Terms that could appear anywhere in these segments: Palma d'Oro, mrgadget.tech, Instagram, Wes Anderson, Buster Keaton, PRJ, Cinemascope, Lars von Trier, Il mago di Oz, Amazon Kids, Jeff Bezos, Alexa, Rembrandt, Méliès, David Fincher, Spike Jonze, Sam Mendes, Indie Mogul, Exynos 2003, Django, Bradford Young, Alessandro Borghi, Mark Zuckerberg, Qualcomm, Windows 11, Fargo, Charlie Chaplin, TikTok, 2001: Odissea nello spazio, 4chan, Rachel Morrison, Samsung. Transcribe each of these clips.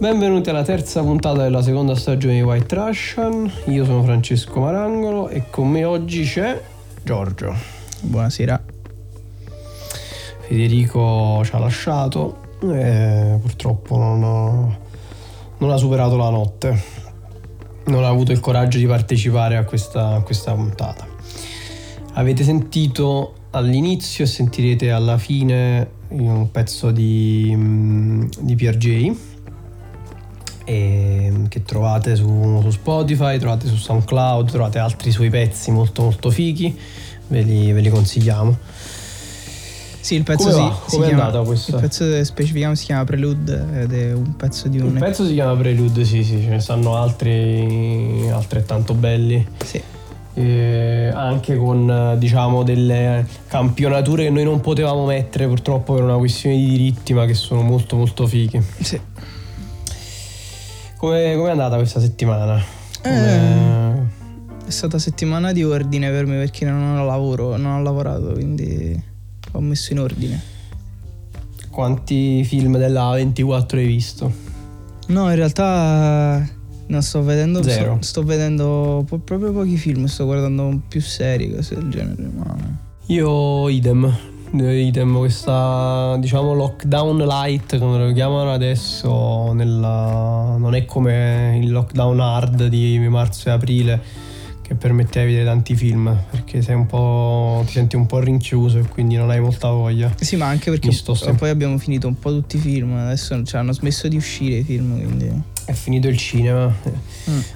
Benvenuti alla terza puntata della seconda stagione di White Russian. Io sono Francesco Marangolo e con me oggi c'è Giorgio. Buonasera. Federico ci ha lasciato e purtroppo non ha superato la notte. Non ha avuto il coraggio di partecipare a questa puntata. Avete sentito all'inizio e sentirete alla fine un pezzo di PRJ che trovate su Spotify, trovate su SoundCloud, trovate altri suoi pezzi molto molto fighi, ve li consigliamo. Sì, il pezzo si chiama Prelude ed è un pezzo di un... Il pezzo si chiama Prelude, sì, ce ne stanno altri altrettanto belli. Sì. Anche con, diciamo, delle campionature che noi non potevamo mettere purtroppo per una questione di diritti, ma che sono molto molto fighi. Sì. Com'è andata questa settimana? È stata settimana di ordine per me, perché non ho lavorato, quindi ho messo in ordine. Quanti film della A24 hai visto? No, in realtà non sto vedendo. Zero. Sto vedendo proprio pochi film, sto guardando più serie, cose del genere. Ma... Io idem, questa, diciamo, lockdown light, come lo chiamano adesso, non è come il lockdown hard di marzo e aprile che permetteva di vedere tanti film, perché ti senti un po' rinchiuso e quindi non hai molta voglia. Sì, ma anche perché poi abbiamo finito un po' tutti i film, adesso hanno smesso di uscire i film, quindi... È finito il cinema.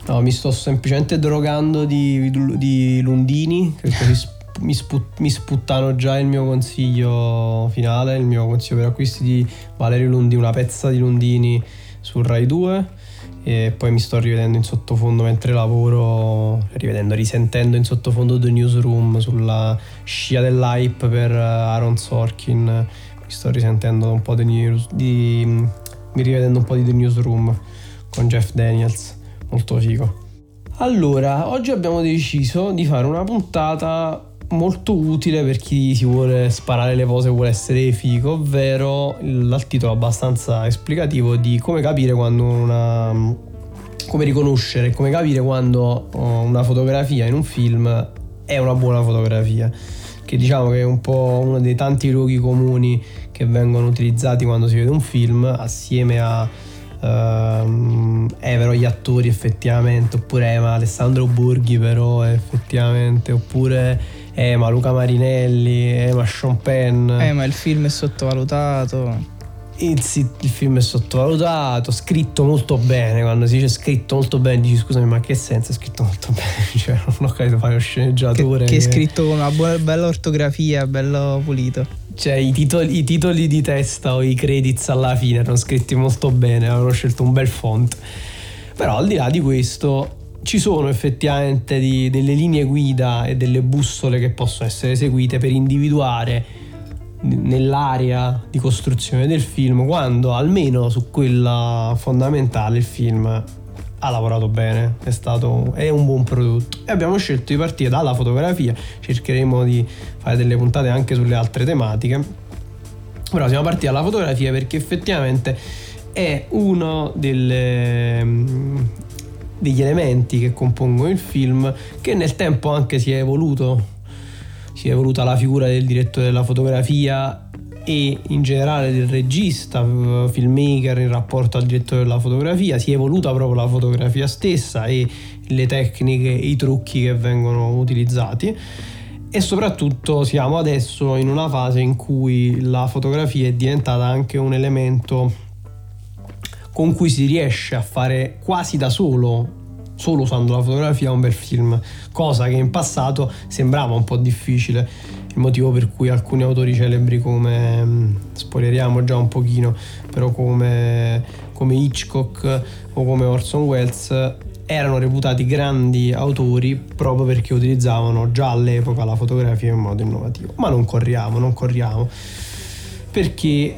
No, mi sto semplicemente drogando di Lundini, perché mi sputtano già il mio consiglio finale, il mio consiglio per acquisti di Valerio Lundini, una pezza di Lundini su Rai 2, e poi mi sto rivedendo in sottofondo mentre lavoro, risentendo in sottofondo The Newsroom, sulla scia dell'hype per Aaron Sorkin. Mi sto risentendo un po' mi rivedendo un po' di The Newsroom con Jeff Daniels, molto figo. Allora, oggi abbiamo deciso di fare una puntata molto utile per chi si vuole sparare le cose e vuole essere figo, ovvero il titolo abbastanza esplicativo di come riconoscere e come capire quando una fotografia in un film è una buona fotografia, che diciamo che è un po' uno dei tanti luoghi comuni che vengono utilizzati quando si vede un film, assieme a però gli attori effettivamente, oppure ma Alessandro Borghi però effettivamente, oppure ma Luca Marinelli, ma Sean Penn, ma il film è sottovalutato. Il film è sottovalutato, scritto molto bene. Quando si dice scritto molto bene dici scusami, ma che senso è scritto molto bene? Cioè, non ho capito fare lo sceneggiatore che è scritto con una bella ortografia, bello pulito. Cioè i titoli di testa o i credits alla fine erano scritti molto bene, avevano scelto un bel font. Però al di là di questo ci sono effettivamente delle linee guida e delle bussole che possono essere seguite per individuare nell'area di costruzione del film quando, almeno su quella fondamentale, il film ha lavorato bene, è un buon prodotto. E abbiamo scelto di partire dalla fotografia. Cercheremo di fare delle puntate anche sulle altre tematiche, però siamo partiti dalla fotografia perché effettivamente è uno degli elementi che compongono il film, che nel tempo anche si è evoluta la figura del direttore della fotografia e in generale del regista, filmmaker, in rapporto al direttore della fotografia. Si è evoluta proprio la fotografia stessa e le tecniche, i trucchi che vengono utilizzati, e soprattutto siamo adesso in una fase in cui la fotografia è diventata anche un elemento con cui si riesce a fare quasi da solo usando la fotografia un bel film, cosa che in passato sembrava un po' difficile, il motivo per cui alcuni autori celebri come, spoileriamo già un pochino, però come Hitchcock o come Orson Welles erano reputati grandi autori proprio perché utilizzavano già all'epoca la fotografia in modo innovativo. Ma non corriamo. Perché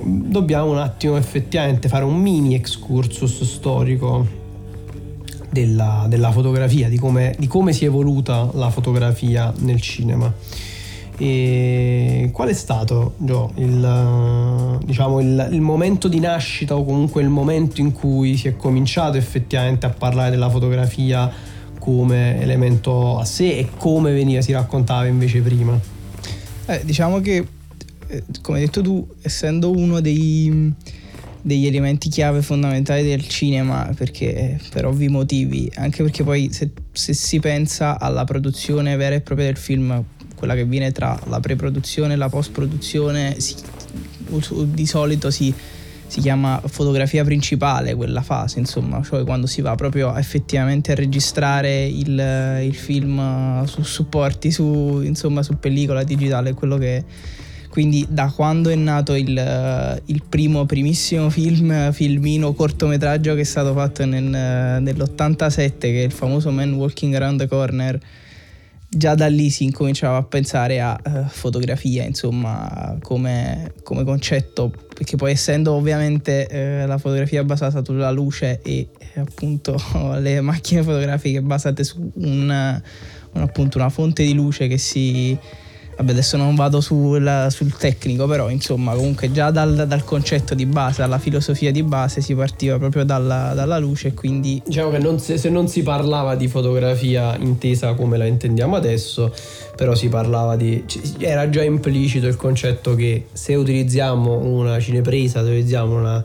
dobbiamo un attimo effettivamente fare un mini excursus storico della fotografia, di come si è evoluta la fotografia nel cinema. E qual è stato, Gio, il momento di nascita, o comunque il momento in cui si è cominciato effettivamente a parlare della fotografia come elemento a sé, e come si raccontava invece prima? Diciamo che, come hai detto tu, essendo uno degli elementi chiave fondamentali del cinema, perché per ovvi motivi, anche perché poi se si pensa alla produzione vera e propria del film, quella che viene tra la pre-produzione e la post-produzione, di solito si chiama fotografia principale quella fase, insomma, cioè quando si va proprio effettivamente a registrare il film su supporti, insomma, su pellicola digitale, quello che è. Quindi da quando è nato il primissimo filmino cortometraggio che è stato fatto nell'87, che è il famoso Man Walking Around the Corner, già da lì si incominciava a pensare a fotografia, insomma, come concetto, perché poi, essendo ovviamente la fotografia basata sulla luce e appunto le macchine fotografiche basate su appunto una fonte di luce che si... Vabbè, adesso non vado sul tecnico, però insomma comunque già dal concetto di base, dalla filosofia di base, si partiva proprio dalla luce, quindi... Diciamo che se non si parlava di fotografia intesa come la intendiamo adesso, però si parlava era già implicito il concetto che se utilizziamo una cinepresa, se utilizziamo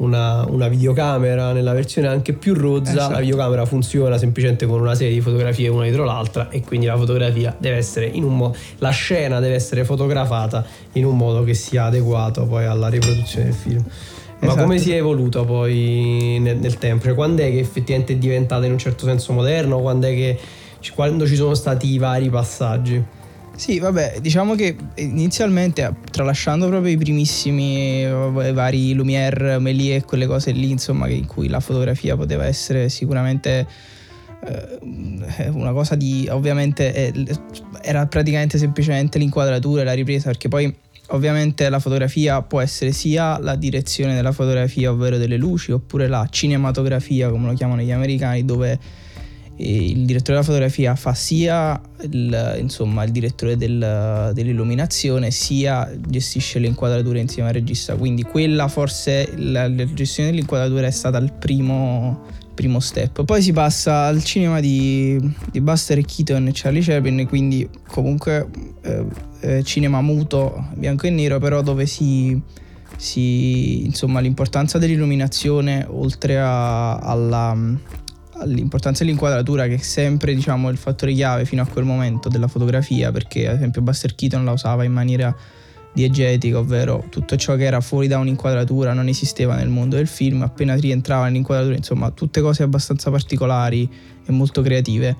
una videocamera nella versione anche più rozza, esatto, la videocamera funziona semplicemente con una serie di fotografie una dietro l'altra, e quindi la fotografia deve essere la scena deve essere fotografata in un modo che sia adeguato poi alla riproduzione del film. Ma esatto, come si è evoluto poi nel tempo? Cioè, quando è che effettivamente è diventata in un certo senso moderno? Quando ci sono stati i vari passaggi? Sì, vabbè, diciamo che inizialmente, tralasciando proprio i primissimi vari Lumière, Méliès e quelle cose lì, insomma, in cui la fotografia poteva essere sicuramente una cosa di... Ovviamente era praticamente semplicemente l'inquadratura e la ripresa, perché poi ovviamente la fotografia può essere sia la direzione della fotografia, ovvero delle luci, oppure la cinematografia, come lo chiamano gli americani, dove... il direttore della fotografia fa sia il direttore dell'illuminazione, sia gestisce le inquadrature insieme al regista. Quindi quella, forse la gestione dell'inquadratura è stata il primo step. Poi si passa al cinema di Buster Keaton e Charlie Chaplin, quindi comunque cinema muto, bianco e nero, però dove si l'importanza dell'illuminazione, oltre all'importanza dell'inquadratura, che è sempre, diciamo, il fattore chiave fino a quel momento della fotografia, perché ad esempio Buster Keaton la usava in maniera diegetica, ovvero tutto ciò che era fuori da un'inquadratura non esisteva nel mondo del film, appena rientrava nell'inquadratura, insomma, tutte cose abbastanza particolari e molto creative.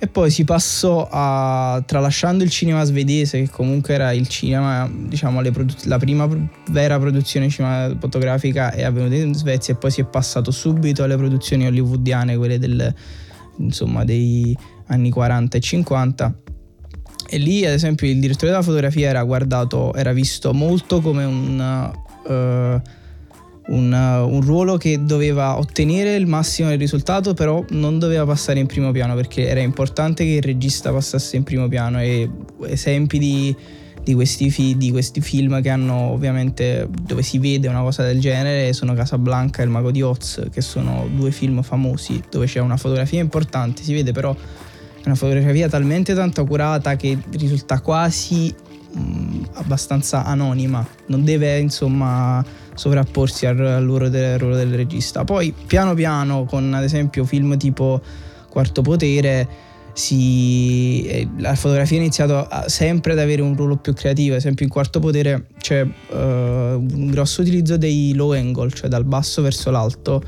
E poi si passò tralasciando il cinema svedese, che comunque era il cinema, diciamo, la prima vera produzione cinematografica è avvenuta in Svezia, e poi si è passato subito alle produzioni hollywoodiane, quelle dei anni 40 e 50. E lì, ad esempio, il direttore della fotografia era visto molto come un ruolo che doveva ottenere il massimo del risultato, però non doveva passare in primo piano, perché era importante che il regista passasse in primo piano. E esempi di questi film che hanno, ovviamente, dove si vede una cosa del genere, sono Casablanca e Il Mago di Oz, che sono due film famosi dove c'è una fotografia importante, si vede però una fotografia talmente tanto accurata che risulta quasi abbastanza anonima, non deve, insomma, sovrapporsi al ruolo del regista. Poi piano piano, con ad esempio film tipo Quarto Potere, la fotografia ha iniziato sempre ad avere un ruolo più creativo. Ad esempio in Quarto Potere c'è un grosso utilizzo dei low angle, cioè dal basso verso l'alto,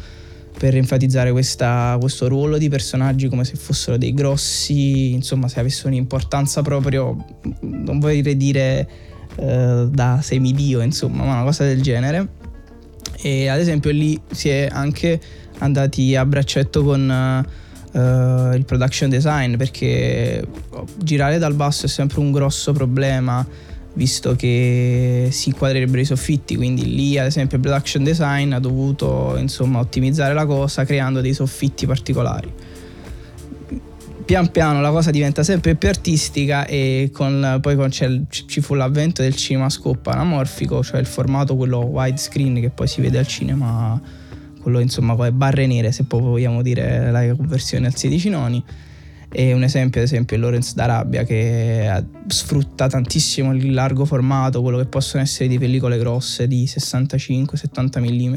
per enfatizzare questo ruolo di personaggi come se fossero dei grossi, insomma, se avessero un'importanza proprio, non vorrei dire da semidio, insomma, ma una cosa del genere. E ad esempio lì si è anche andati a braccetto con il production design, perché girare dal basso è sempre un grosso problema, visto che si inquadrerebbero i soffitti. Quindi lì, ad esempio, il production design ha dovuto, insomma, ottimizzare la cosa creando dei soffitti particolari. pian piano la cosa diventa sempre più artistica e ci fu l'avvento del cinemascope anamorfico, cioè il formato quello widescreen che poi si vede al cinema, quello insomma con le barre nere, se poi vogliamo dire la conversione al 16:9. E un esempio, ad esempio, è Lawrence d'Arabia, che sfrutta tantissimo il largo formato, quello che possono essere di pellicole grosse di 65-70 mm.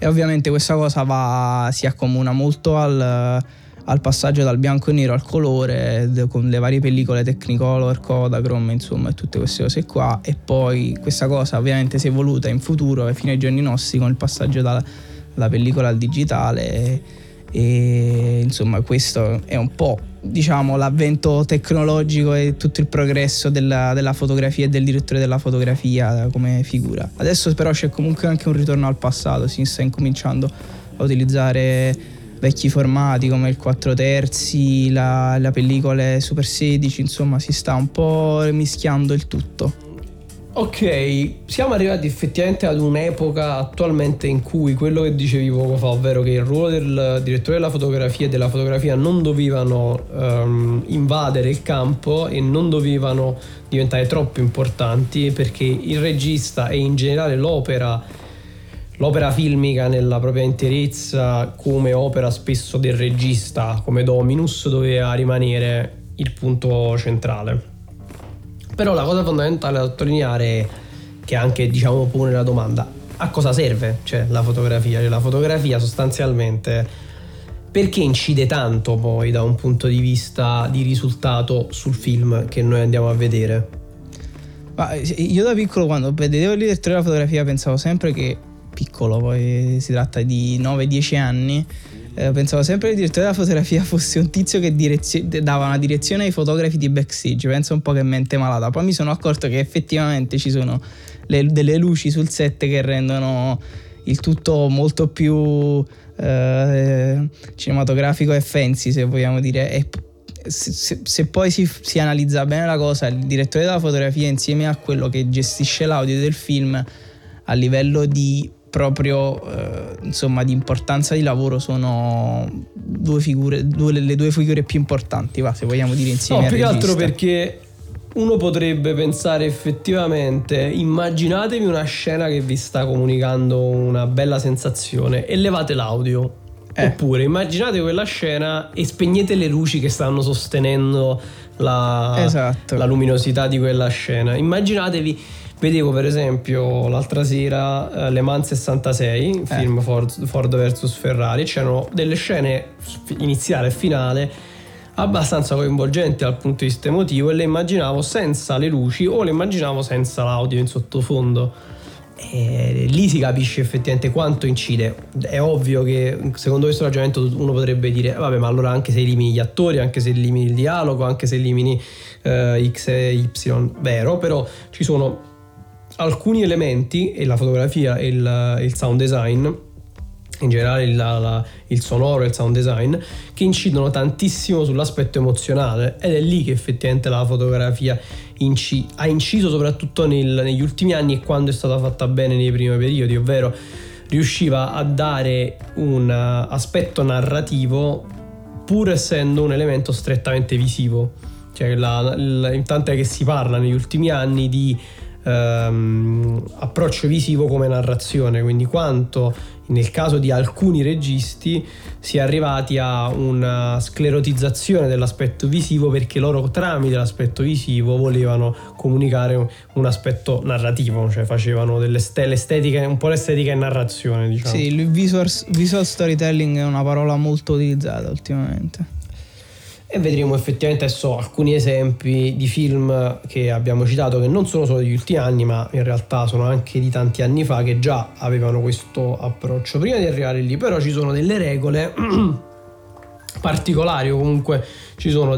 E ovviamente questa cosa si accomuna molto al passaggio dal bianco e nero al colore, con le varie pellicole Technicolor, Kodachrome, insomma, e tutte queste cose qua. E poi questa cosa ovviamente si è evoluta in futuro fino ai giorni nostri, con il passaggio dalla pellicola al digitale. E insomma questo è un po', diciamo, l'avvento tecnologico e tutto il progresso della fotografia e del direttore della fotografia come figura. Adesso però c'è comunque anche un ritorno al passato, si sta incominciando a utilizzare vecchi formati come il 4 terzi, la pellicola Super 16, insomma si sta un po' mischiando il tutto. Ok, siamo arrivati effettivamente ad un'epoca attualmente in cui quello che dicevi poco fa, ovvero che il ruolo del direttore della fotografia e della fotografia non dovevano invadere il campo e non dovevano diventare troppo importanti, perché il regista e in generale l'opera filmica nella propria interezza, come opera spesso del regista, come dominus, doveva rimanere il punto centrale. Però la cosa fondamentale da sottolineare è che anche, diciamo, pone la domanda: a cosa serve, cioè, la fotografia? Cioè, la fotografia sostanzialmente perché incide tanto poi da un punto di vista di risultato sul film che noi andiamo a vedere? Ma io da piccolo, quando vedevo il direttore della fotografia, pensavo sempre che, piccolo, poi si tratta di 9-10 anni, pensavo sempre che il direttore della fotografia fosse un tizio che dava una direzione ai fotografi di backstage. Penso un po' che mente malata. Poi mi sono accorto che effettivamente ci sono delle luci sul set che rendono il tutto molto più cinematografico e fancy, se vogliamo dire. E se poi si analizza bene la cosa, il direttore della fotografia, insieme a quello che gestisce l'audio del film a livello di proprio insomma di importanza di lavoro, sono le due figure più importanti, va, se vogliamo dire, insieme al regista. No, più che altro perché uno potrebbe pensare effettivamente: immaginatevi una scena che vi sta comunicando una bella sensazione e levate l'audio. Oppure immaginate quella scena e spegnete le luci che stanno sostenendo la luminosità di quella scena. Immaginatevi. Vedevo per esempio l'altra sera Le Mans 66, film Ford vs Ferrari. C'erano delle scene iniziale e finale abbastanza coinvolgenti dal punto di vista emotivo, e le immaginavo senza le luci o le immaginavo senza l'audio in sottofondo. E lì si capisce effettivamente quanto incide. È ovvio che secondo questo ragionamento uno potrebbe dire: vabbè, ma allora anche se elimini gli attori, anche se elimini il dialogo, anche se elimini X e Y, vero, però ci sono alcuni elementi, e la fotografia e il sound design in generale, il sonoro e il sound design, che incidono tantissimo sull'aspetto emozionale, ed è lì che effettivamente la fotografia ha inciso, soprattutto negli ultimi anni, e quando è stata fatta bene nei primi periodi, ovvero riusciva a dare un aspetto narrativo pur essendo un elemento strettamente visivo. Cioè intanto è che si parla negli ultimi anni di approccio visivo come narrazione, quindi quanto nel caso di alcuni registi si è arrivati a una sclerotizzazione dell'aspetto visivo, perché loro tramite l'aspetto visivo volevano comunicare un aspetto narrativo, cioè facevano delle estetiche, un po' l'estetica e narrazione, diciamo. Sì, il visual storytelling è una parola molto utilizzata ultimamente. E vedremo effettivamente adesso alcuni esempi di film che abbiamo citato, che non sono solo degli ultimi anni, ma in realtà sono anche di tanti anni fa, che già avevano questo approccio. Prima di arrivare lì, però, ci sono delle regole particolari, o comunque ci sono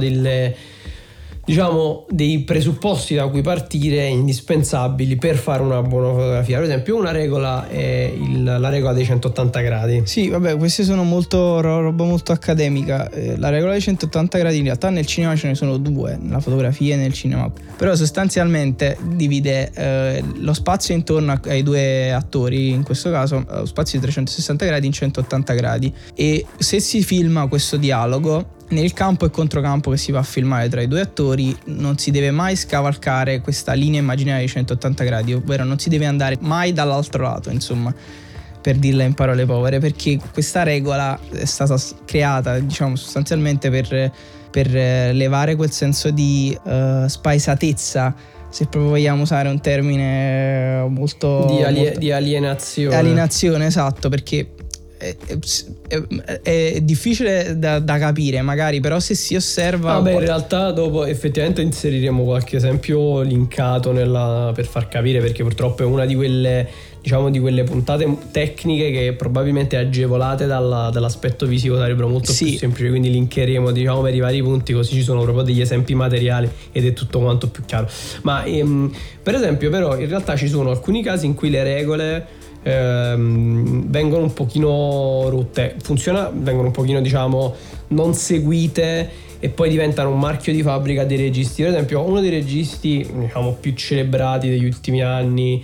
dei presupposti da cui partire indispensabili per fare una buona fotografia. Per esempio, una regola è la regola dei 180 gradi. Sì, vabbè, queste sono molto roba molto accademica. La regola dei 180 gradi in realtà nel cinema ce ne sono due, nella fotografia e nel cinema. Però sostanzialmente divide lo spazio intorno ai due attori, in questo caso lo spazio di 360 gradi in 180 gradi. E se si filma questo dialogo, nel campo e controcampo che si va a filmare tra i due attori non si deve mai scavalcare questa linea immaginaria di 180 gradi, ovvero non si deve andare mai dall'altro lato, insomma, per dirla in parole povere, perché questa regola è stata creata, diciamo, sostanzialmente per levare quel senso di spaesatezza, se proprio vogliamo usare un termine molto... Di alienazione. Alienazione, esatto, perché... È difficile da capire, magari, però se si osserva. Vabbè, in realtà dopo effettivamente inseriremo qualche esempio linkato per far capire, perché purtroppo è una di quelle, diciamo, di quelle puntate tecniche che probabilmente agevolate dall'aspetto visivo sarebbero molto più semplici, quindi linkeremo, diciamo, per i vari punti, così ci sono proprio degli esempi materiali ed è tutto quanto più chiaro. Ma per esempio, però, in realtà ci sono alcuni casi in cui le regole vengono un pochino rotte, vengono un pochino, diciamo, non seguite, e poi diventano un marchio di fabbrica dei registi. Per esempio, uno dei registi, diciamo, più celebrati degli ultimi anni,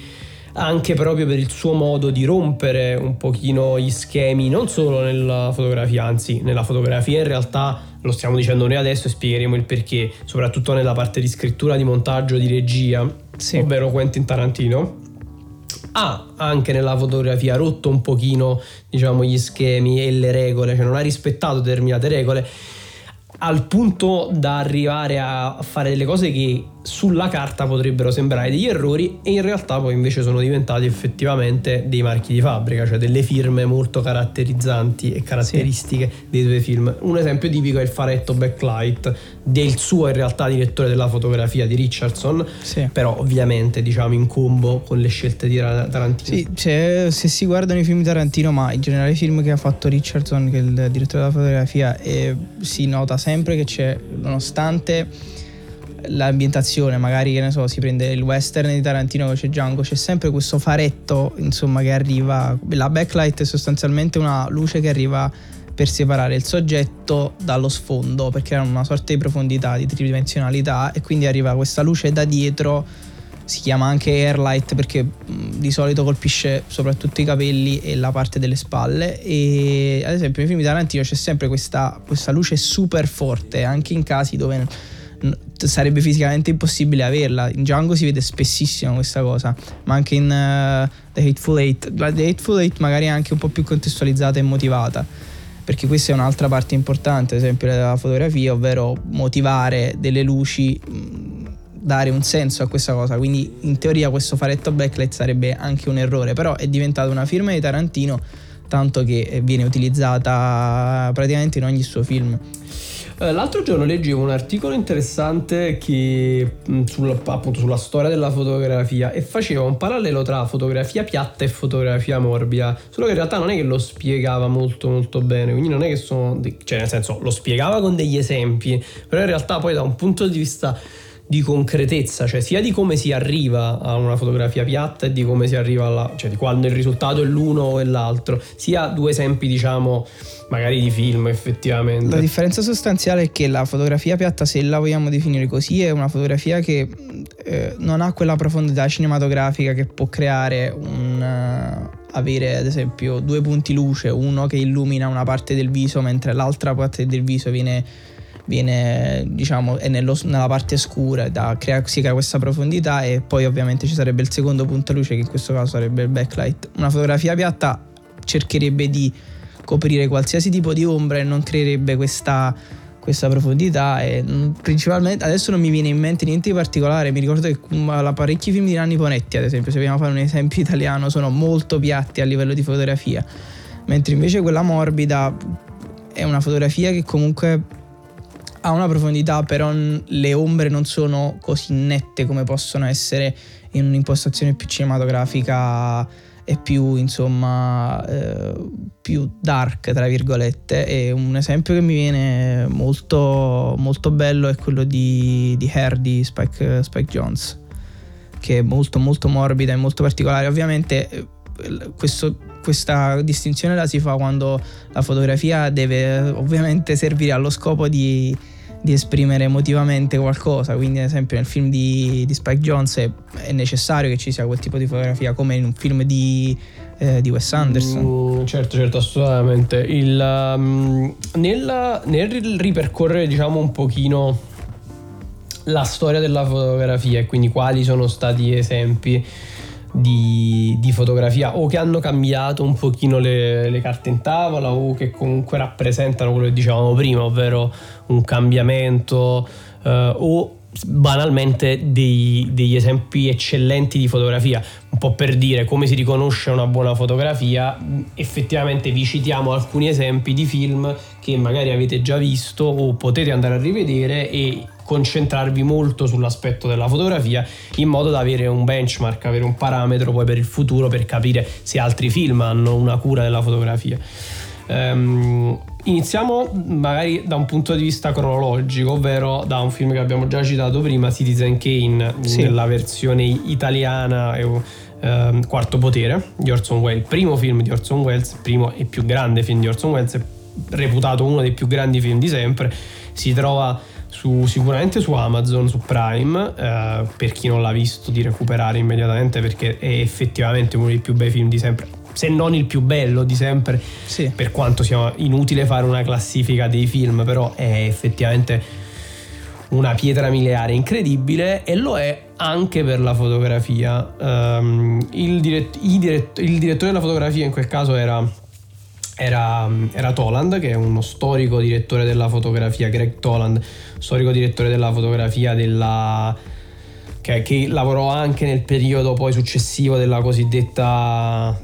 anche proprio per il suo modo di rompere un pochino gli schemi, non solo nella fotografia, anzi nella fotografia in realtà, lo stiamo dicendo noi adesso e spiegheremo il perché, soprattutto nella parte di scrittura, di montaggio, di regia, ovvero Quentin Tarantino, anche nella fotografia rotto un pochino, diciamo, gli schemi e le regole, cioè non ha rispettato determinate regole, al punto da arrivare a fare delle cose che sulla carta potrebbero sembrare degli errori e in realtà poi invece sono diventati effettivamente dei marchi di fabbrica, cioè delle firme molto caratterizzanti e caratteristiche dei due film. Un esempio tipico è il faretto backlight del suo, in realtà, direttore della fotografia, di Richardson, però ovviamente, diciamo, in combo con le scelte di Tarantino. Sì, cioè, se si guardano i film di Tarantino, ma in generale i film che ha fatto Richardson, che è il direttore della fotografia, si nota sempre che c'è, nonostante l'ambientazione, magari, che ne so, si prende il western di Tarantino, c'è Django, c'è sempre questo faretto, insomma, che arriva. La backlight è sostanzialmente una luce che arriva per separare il soggetto dallo sfondo, perché ha una sorta di profondità, di tridimensionalità, e quindi arriva questa luce da dietro, si chiama anche airlight perché di solito colpisce soprattutto i capelli e la parte delle spalle. E ad esempio nei film di Tarantino c'è sempre questa luce super forte, anche in casi dove sarebbe fisicamente impossibile averla. In Django si vede spessissimo questa cosa, ma anche in The Hateful Eight. La The Hateful Eight magari è anche un po' più contestualizzata e motivata, perché questa è un'altra parte importante, ad esempio, della fotografia, ovvero motivare delle luci, dare un senso a questa cosa. Quindi in teoria questo faretto backlight sarebbe anche un errore, però è diventata una firma di Tarantino, tanto che viene utilizzata praticamente in ogni suo film. L'altro giorno leggevo un articolo interessante che, appunto, sulla storia della fotografia, e faceva un parallelo tra fotografia piatta e fotografia morbida, solo che in realtà non è che lo spiegava molto bene, quindi non è che cioè, nel senso, lo spiegava con degli esempi, però in realtà poi da un punto di vista di concretezza, cioè sia di come si arriva a una fotografia piatta e di come si arriva cioè di quando il risultato è l'uno e l'altro, sia due esempi, diciamo, magari di film effettivamente. La differenza sostanziale è che la fotografia piatta, se la vogliamo definire così, è una fotografia che non ha quella profondità cinematografica che può creare avere ad esempio due punti luce, uno che illumina una parte del viso mentre l'altra parte del viso viene, diciamo, è nella parte scura, si crea questa profondità. E poi ovviamente ci sarebbe il secondo punto luce, che in questo caso sarebbe il backlight. Una fotografia piatta cercherebbe di coprire qualsiasi tipo di ombra e non creerebbe questa profondità, e principalmente adesso non mi viene in mente niente di particolare. Mi ricordo che parecchi film di Nanni Ponetti, ad esempio, se vogliamo fare un esempio italiano, sono molto piatti a livello di fotografia, mentre invece quella morbida è una fotografia che comunque ha una profondità, però le ombre non sono così nette come possono essere in un'impostazione più cinematografica e più, insomma, più dark, tra virgolette. E un esempio che mi viene molto, molto bello è quello di Hair di Spike Jonze, che è molto molto morbida e molto particolare. Ovviamente questa distinzione la si fa quando la fotografia deve ovviamente servire allo scopo di esprimere emotivamente qualcosa, quindi ad esempio nel film di Spike Jonze è necessario che ci sia quel tipo di fotografia, come in un film di di Wes Anderson. Certo, assolutamente. Nel ripercorrere, diciamo, un pochino la storia della fotografia e quindi quali sono stati esempi di fotografia o che hanno cambiato un pochino le carte in tavola o che comunque rappresentano quello che dicevamo prima, ovvero un cambiamento, o banalmente degli esempi eccellenti di fotografia. Un po' per dire come si riconosce una buona fotografia, effettivamente vi citiamo alcuni esempi di film che magari avete già visto o potete andare a rivedere e concentrarvi molto sull'aspetto della fotografia, in modo da avere un benchmark, avere un parametro poi per il futuro, per capire se altri film hanno una cura della fotografia. Iniziamo magari da un punto di vista cronologico, ovvero da un film che abbiamo già citato prima, Citizen Kane, sì, nella versione italiana Quarto Potere di Orson Welles, primo film di Orson Welles, primo e più grande film di Orson Welles, reputato uno dei più grandi film di sempre. Si trova sicuramente su Amazon, su Prime, per chi non l'ha visto di recuperare immediatamente, perché è effettivamente uno dei più bei film di sempre, se non il più bello di sempre, sì, per quanto sia inutile fare una classifica dei film, però è effettivamente una pietra miliare incredibile, e lo è anche per la fotografia. Il direttore della fotografia in quel caso era Toland, che è uno storico direttore della fotografia, Greg Toland, storico direttore della fotografia che lavorò anche nel periodo poi successivo della cosiddetta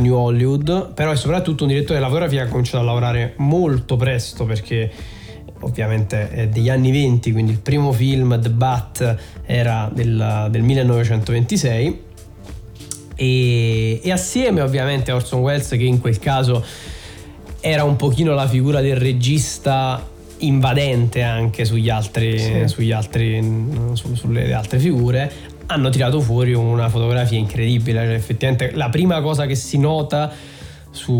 New Hollywood, però è soprattutto un direttore della fotografia che ha cominciato a lavorare molto presto, perché ovviamente è degli anni 20, quindi il primo film, The Bat, era del 1926, e assieme ovviamente a Orson Welles, che in quel caso era un pochino la figura del regista invadente anche sulle altre figure, hanno tirato fuori una fotografia incredibile. Cioè, effettivamente la prima cosa che si nota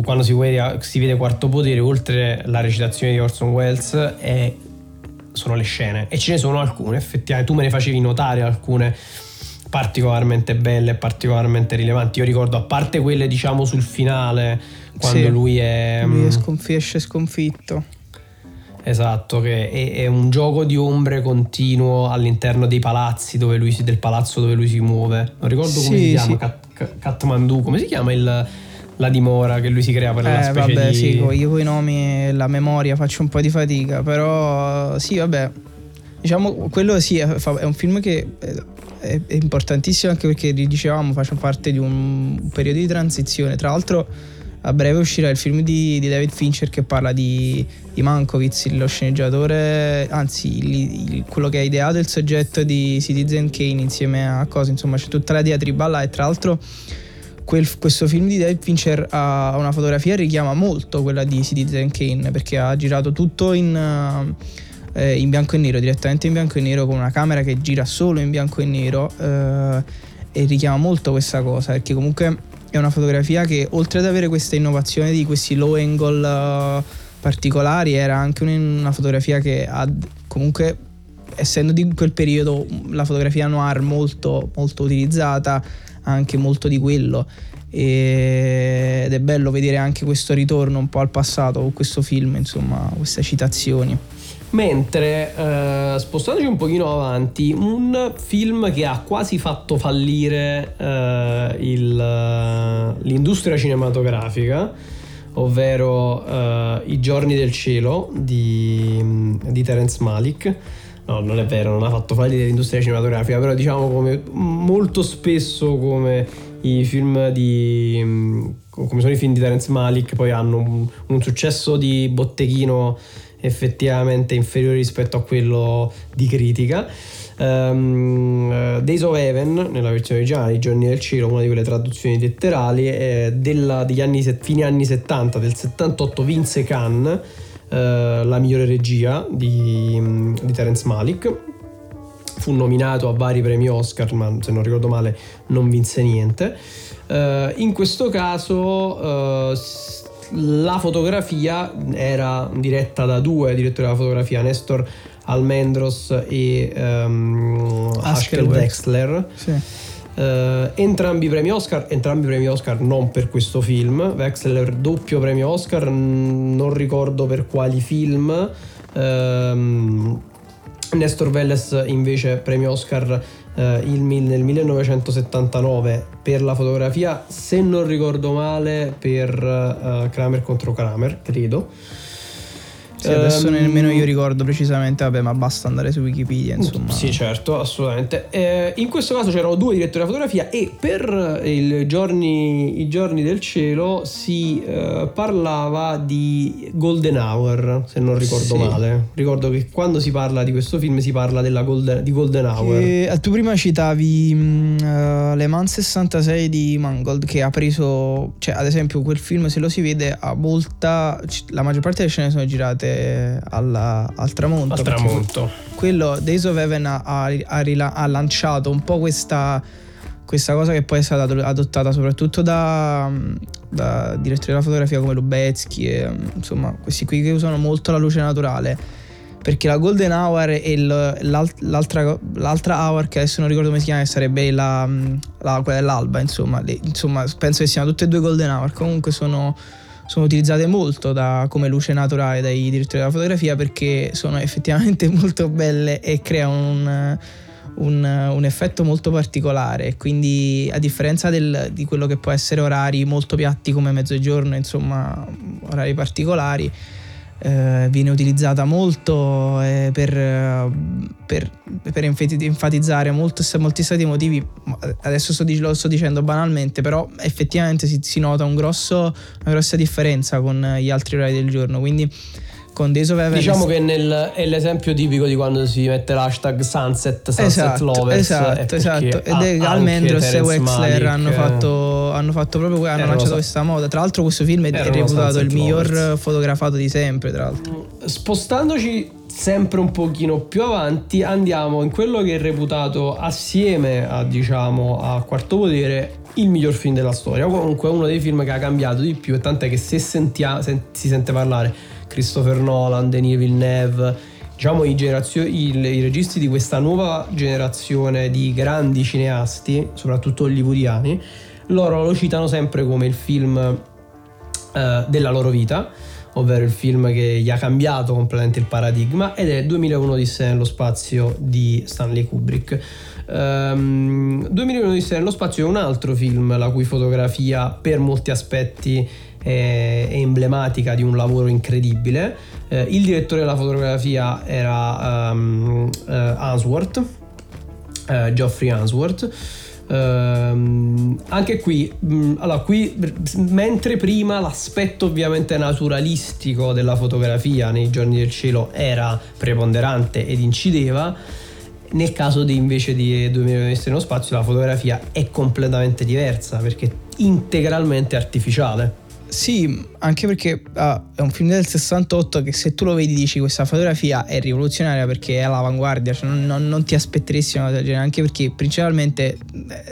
quando si vede Quarto Potere, oltre la recitazione di Orson Welles, sono le scene, e ce ne sono alcune, effettivamente tu me ne facevi notare alcune particolarmente belle, particolarmente rilevanti. Io ricordo, a parte quelle diciamo sul finale, quando sì, lui esce sconfitto, esatto, che è un gioco di ombre continuo all'interno dei palazzi del palazzo dove lui si muove. Non ricordo come si chiama. Kathmandu, come si chiama la dimora che lui si crea per la specie di... Sì, io coi nomi e la memoria faccio un po' di fatica, però sì, vabbè, diciamo quello sì, è un film che è importantissimo, anche perché dicevamo faccio parte di un periodo di transizione. Tra l'altro a breve uscirà il film di David Fincher che parla di Mankiewicz, lo sceneggiatore, anzi quello che ha ideato il soggetto di Citizen Kane insieme a cose, insomma c'è tutta la diatriba là. E tra l'altro questo film di David Fincher ha una fotografia che richiama molto quella di Citizen Kane, perché ha girato tutto in bianco e nero, direttamente in bianco e nero, con una camera che gira solo in bianco e nero, e richiama molto questa cosa, perché comunque è una fotografia che, oltre ad avere questa innovazione di questi low angle particolari, era anche una fotografia che comunque, essendo di quel periodo la fotografia noir molto, molto utilizzata, anche molto di quello, ed è bello vedere anche questo ritorno un po' al passato con questo film, insomma queste citazioni. Mentre spostandoci un pochino avanti, un film che ha quasi fatto fallire l'industria cinematografica, ovvero I giorni del cielo di Terence Malick. No, non è vero, non ha fatto fallire l'industria cinematografica, però diciamo come molto spesso come sono i film di Terence Malick, poi hanno un successo di botteghino effettivamente inferiore rispetto a quello di critica. Days of Heaven, nella versione originale, I giorni del cielo, una di quelle traduzioni letterali, fine anni 70, del 78, vinse Cannes, la migliore regia di Terence Malick. Fu nominato a vari premi Oscar, ma se non ricordo male non vinse niente. In questo caso la fotografia era diretta da due direttori della fotografia, Nestor Almendros e Haskell Wexler. Sì. Entrambi premi Oscar non per questo film. Wexler doppio premio Oscar, non ricordo per quali film. Nestor Welles invece premio Oscar nel 1979 per la fotografia, se non ricordo male per Kramer contro Kramer, credo. Sì, adesso nemmeno io ricordo precisamente, vabbè, ma basta andare su Wikipedia, insomma. Sì, certo, assolutamente. In questo caso c'erano due direttori di fotografia e per i giorni del cielo si parlava di Golden Hour, se non ricordo male. Ricordo che quando si parla di questo film si parla della Golden Hour. Che, tu prima citavi Le Mans 66 di Mangold, che ha preso, cioè ad esempio quel film, se lo si vede, ha molta, la maggior parte delle scene sono girate al tramonto. Al tramonto. Quello Days of Heaven ha lanciato un po' questa cosa che poi è stata adottata soprattutto da direttori della fotografia come Lubezki e, insomma, questi qui che usano molto la luce naturale, perché la Golden Hour e l'altra hour che adesso non ricordo come si chiama, che sarebbe quella dell'alba, insomma penso che siano tutte e due Golden Hour. Comunque sono utilizzate molto come luce naturale dai direttori della fotografia, perché sono effettivamente molto belle e creano un effetto molto particolare. Quindi, a differenza di quello che può essere orari molto piatti come mezzogiorno, insomma orari particolari, viene utilizzata molto per enfatizzare molti stati emotivi. Adesso lo sto dicendo banalmente, però effettivamente si nota una grossa differenza con gli altri orari del giorno. Quindi con Days of Heaven, diciamo che è l'esempio tipico di quando si mette l'hashtag Sunset Lovers. Esatto. Ed è Almendros e Wexler hanno fatto proprio quello, hanno lanciato questa moda. Tra l'altro questo film è reputato il miglior fotografato di sempre, tra l'altro. Spostandoci sempre un pochino più avanti, andiamo in quello che è reputato, assieme a Quarto Potere, il miglior film della storia, o comunque uno dei film che ha cambiato di più, e tant'è che si sente parlare Christopher Nolan, Denis Villeneuve, diciamo i registi di questa nuova generazione di grandi cineasti, soprattutto hollywoodiani, loro lo citano sempre come il film della loro vita, ovvero il film che gli ha cambiato completamente il paradigma, ed è 2001: Odissea nello spazio di Stanley Kubrick. 2001: Odissea nello spazio è un altro film la cui fotografia per molti aspetti è emblematica di un lavoro incredibile. Il direttore della fotografia era Unsworth, Geoffrey Unsworth. Anche qui, allora, mentre prima l'aspetto ovviamente naturalistico della fotografia nei giorni del cielo era preponderante ed incideva, nel caso di 2001 Odissea nello spazio la fotografia è completamente diversa, perché è integralmente artificiale. Sì, anche perché è un film del 68 che, se tu lo vedi, dici questa fotografia è rivoluzionaria perché è all'avanguardia, cioè non ti aspetteresti una cosa del genere, anche perché principalmente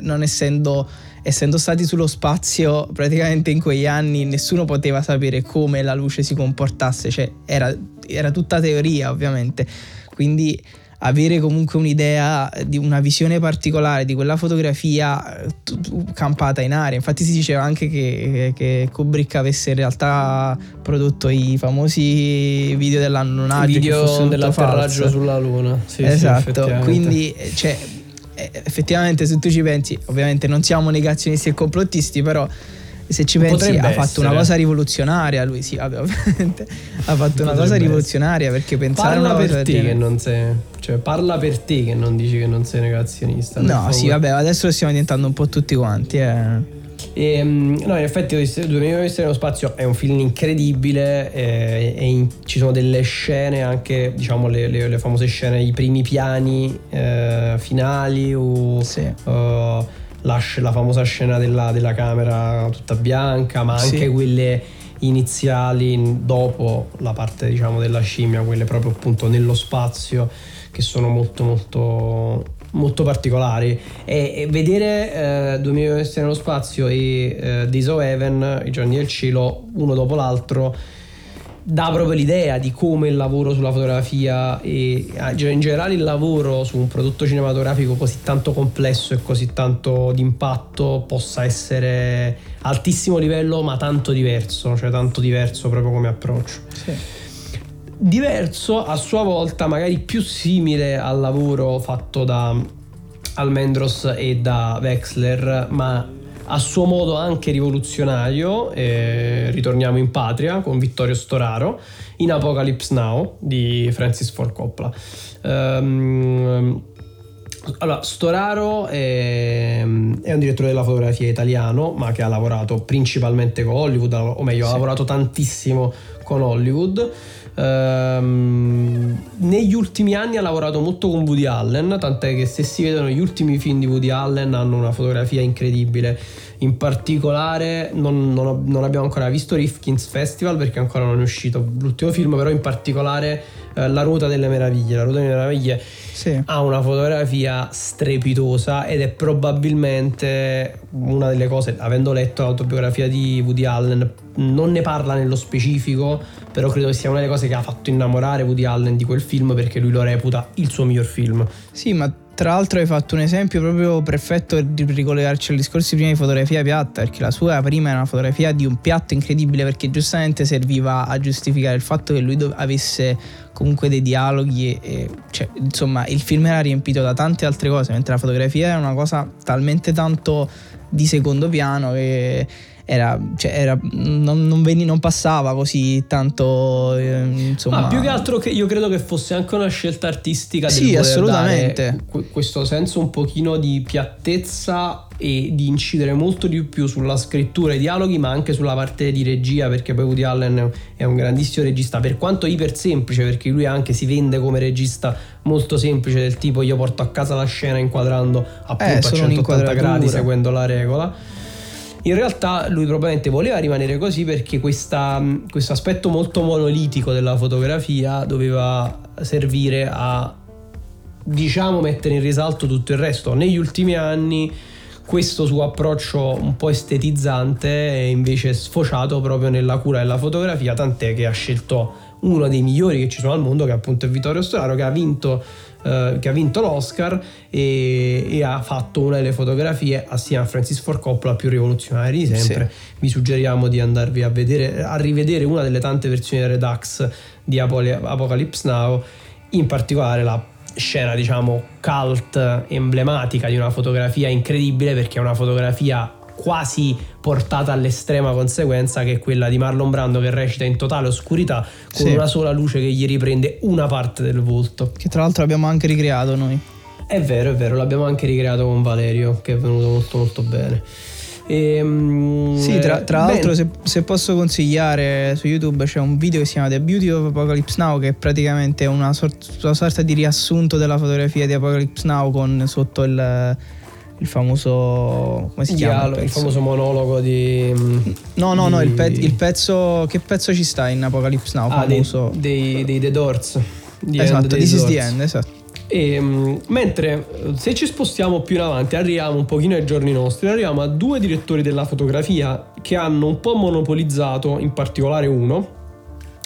non essendo stati sullo spazio praticamente in quegli anni, nessuno poteva sapere come la luce si comportasse, cioè era tutta teoria ovviamente, quindi avere comunque un'idea di una visione particolare di quella fotografia campata in aria. Infatti si diceva anche che Kubrick avesse in realtà prodotto i famosi video dell'allunaggio, video dell'atterraggio sulla luna. Sì, esatto, sì, quindi cioè, effettivamente se tu ci pensi, ovviamente non siamo negazionisti e complottisti, però se ci pensi fatto una cosa rivoluzionaria lui, sì, vabbè, ovviamente ha fatto una cosa rivoluzionaria, perché pensare parla una cosa per te che non sei, cioè parla per te che non dici che non sei negazionista. No, sì, vabbè, adesso lo stiamo diventando un po' tutti quanti, no, in effetti 2001 Odissea nello spazio è un film incredibile, ci sono delle scene, anche diciamo le famose scene, i primi piani finali o sì. La famosa scena della camera tutta bianca, ma anche quelle iniziali dopo la parte, diciamo, della scimmia, quelle proprio appunto nello spazio, che sono molto molto molto particolari. E vedere 2001 Odissea nello spazio e Days of Heaven, i giorni del cielo, uno dopo l'altro, dà proprio l'idea di come il lavoro sulla fotografia e in generale il lavoro su un prodotto cinematografico così tanto complesso e così tanto d'impatto possa essere altissimo livello, ma tanto diverso, cioè tanto diverso proprio come approccio. Sì. Diverso a sua volta, magari più simile al lavoro fatto da Almendros e da Wexler, ma a suo modo anche rivoluzionario. Ritorniamo in patria con Vittorio Storaro in Apocalypse Now di Francis Ford Coppola. Allora, Storaro è un direttore della fotografia italiano, ma che ha lavorato principalmente con Hollywood, o meglio, sì, ha lavorato tantissimo con Hollywood. Negli ultimi anni ha lavorato molto con Woody Allen, tant'è che se si vedono gli ultimi film di Woody Allen hanno una fotografia incredibile. In particolare non abbiamo ancora visto Rifkin's Festival perché ancora non è uscito l'ultimo film, però in particolare La Ruota delle Meraviglie. La Ruota delle Meraviglie, sì, ha una fotografia strepitosa ed è probabilmente una delle cose, avendo letto l'autobiografia di Woody Allen, non ne parla nello specifico, però credo che sia una delle cose che ha fatto innamorare Woody Allen di quel film, perché lui lo reputa il suo miglior film. Sì, ma tra l'altro hai fatto un esempio proprio perfetto di ricollegarci al discorso prima di fotografia piatta, perché la sua prima era una fotografia di un piatto incredibile, perché giustamente serviva a giustificare il fatto che lui avesse comunque dei dialoghi e, cioè, insomma, il film era riempito da tante altre cose, mentre la fotografia era una cosa talmente tanto di secondo piano che non passava così tanto, insomma. Ma più che altro che io credo che fosse anche una scelta artistica del, sì, assolutamente, questo senso un pochino di piattezza e di incidere molto di più sulla scrittura e i dialoghi, ma anche sulla parte di regia, perché poi Woody Allen è un grandissimo regista, per quanto iper semplice, perché lui anche si vende come regista molto semplice, del tipo io porto a casa la scena inquadrando appunto a 180 gradi seguendo la regola. In realtà lui probabilmente voleva rimanere così perché questo aspetto molto monolitico della fotografia doveva servire a, diciamo, mettere in risalto tutto il resto. Negli ultimi anni questo suo approccio un po' estetizzante è invece sfociato proprio nella cura della fotografia, tant'è che ha scelto uno dei migliori che ci sono al mondo, che appunto è Vittorio Storaro, che ha vinto l'Oscar e ha fatto una delle fotografie assieme a Francis Ford Coppola più rivoluzionarie di sempre. Sì. Vi suggeriamo di andarvi a rivedere una delle tante versioni Redux di Apocalypse Now, in particolare la scena, diciamo, cult, emblematica di una fotografia incredibile, perché è una fotografia quasi portata all'estrema conseguenza, che è quella di Marlon Brando che recita in totale oscurità con, sì, una sola luce che gli riprende una parte del volto, che tra l'altro abbiamo anche ricreato noi. È vero, l'abbiamo anche ricreato con Valerio, che è venuto molto molto bene. Sì, tra l'altro, se posso consigliare, su YouTube c'è un video che si chiama The Beauty of Apocalypse Now, che è praticamente una sorta di riassunto della fotografia di Apocalypse Now con sotto il famoso, come si chiama? Il famoso monologo di... No, il pezzo. Che pezzo ci sta in Apocalypse Now? Famoso. Dei The Doors. Esatto, This is the End, esatto. E, mentre se ci spostiamo più in avanti, arriviamo un pochino ai giorni nostri, arriviamo a due direttori della fotografia che hanno un po' monopolizzato, in particolare uno,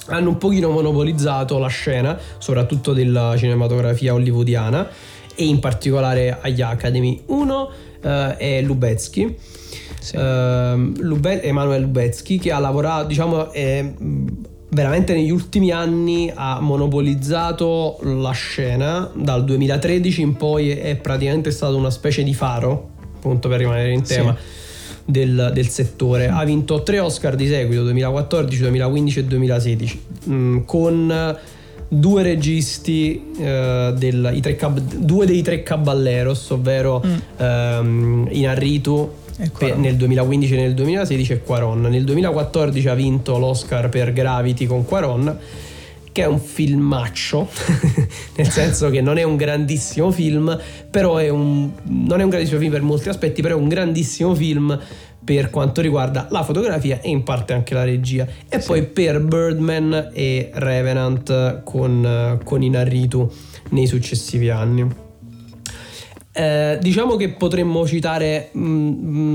hanno un pochino monopolizzato la scena, soprattutto della cinematografia hollywoodiana, e in particolare agli Academy. Uno è Lubezki, sì, Emmanuel Lubezki, che ha lavorato, diciamo, veramente negli ultimi anni ha monopolizzato la scena. Dal 2013 in poi è praticamente stato una specie di faro, appunto per rimanere in tema, sì, del settore. Ha vinto 3 Oscar di seguito, 2014, 2015 e 2016, con 2 registi, due dei 3 Caballeros, ovvero Inarritu nel 2015 e nel 2016 e Cuaron. Nel 2014 ha vinto l'Oscar per Gravity con Cuaron, che è un filmaccio nel senso che non è un grandissimo film, però non è un grandissimo film per molti aspetti, però è un grandissimo film per quanto riguarda la fotografia e in parte anche la regia. E sì, poi per Birdman e Revenant con Inarritu nei successivi anni. Diciamo che potremmo citare,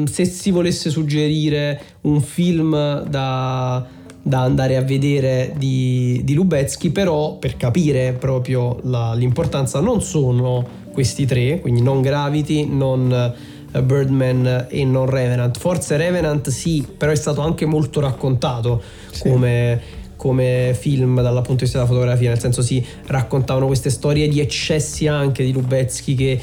se si volesse suggerire un film da da andare a vedere di Lubezki, però per capire proprio l'importanza non sono questi tre, quindi non Gravity, non Birdman e non Revenant. Forse Revenant sì, però è stato anche molto raccontato, sì, come film dal punto di vista della fotografia, nel senso si raccontavano queste storie di eccessi anche di Lubezki che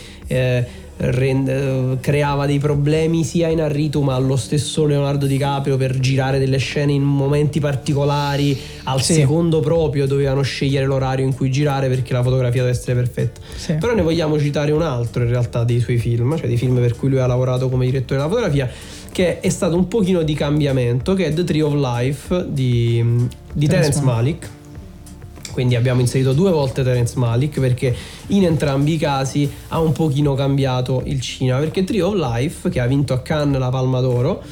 creava dei problemi sia in Inarritu ma allo stesso Leonardo DiCaprio per girare delle scene in momenti particolari al sì, secondo proprio dovevano scegliere l'orario in cui girare perché la fotografia deve essere perfetta, sì. Però ne vogliamo citare un altro in realtà dei suoi film, cioè dei film per cui lui ha lavorato come direttore della fotografia, che è stato un pochino di cambiamento, che è The Tree of Life di Terence Malick. Quindi abbiamo inserito due volte Terence Malick perché in entrambi i casi ha un pochino cambiato il cinema, perché Tree of Life, che ha vinto a Cannes la Palma d'Oro,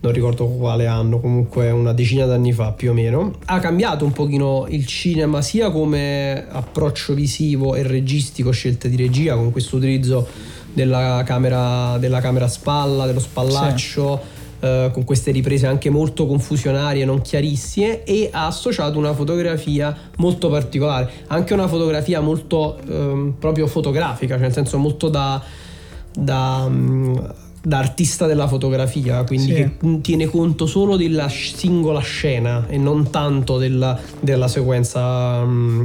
non ricordo quale anno, comunque una decina d'anni fa più o meno, ha cambiato un pochino il cinema sia come approccio visivo e registico, scelte di regia con questo utilizzo della camera a spalla, dello spallaccio, sì, con queste riprese anche molto confusionarie, non chiarissime, e ha associato una fotografia molto particolare, anche una fotografia molto proprio fotografica, cioè nel senso molto da artista della fotografia, quindi sì, che tiene conto solo della singola scena e non tanto della sequenza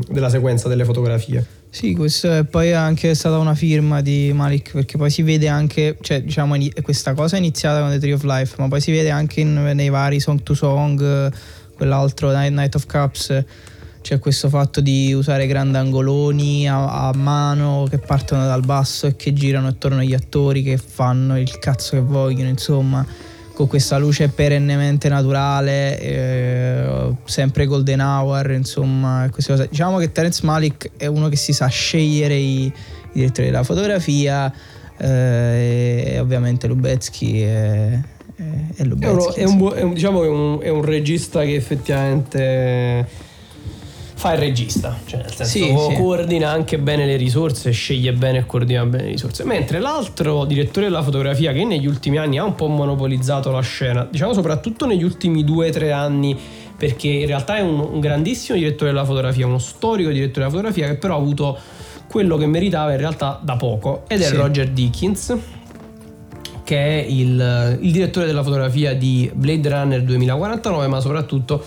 delle fotografie. Sì, questo è poi anche stata una firma di Malick, perché poi si vede anche, cioè diciamo questa cosa è iniziata con The Tree of Life, ma poi si vede anche nei vari Song to Song, quell'altro Night of Cups, c'è cioè questo fatto di usare grandangoloni a mano che partono dal basso e che girano attorno agli attori che fanno il cazzo che vogliono, insomma, con questa luce perennemente naturale, sempre golden hour, insomma, queste cose. Diciamo che Terence Malick è uno che si sa scegliere i direttori della fotografia, e ovviamente Lubezki è Lubezki. È un regista che effettivamente fa il regista, cioè nel senso sì, coordina anche bene le risorse, sceglie bene e coordina bene le risorse, mentre l'altro direttore della fotografia che negli ultimi anni ha un po' monopolizzato la scena, diciamo soprattutto negli ultimi 2-3 anni, perché in realtà è un grandissimo direttore della fotografia, uno storico direttore della fotografia, che però ha avuto quello che meritava in realtà da poco, ed è sì, Roger Deakins, che è il direttore della fotografia di Blade Runner 2049, ma soprattutto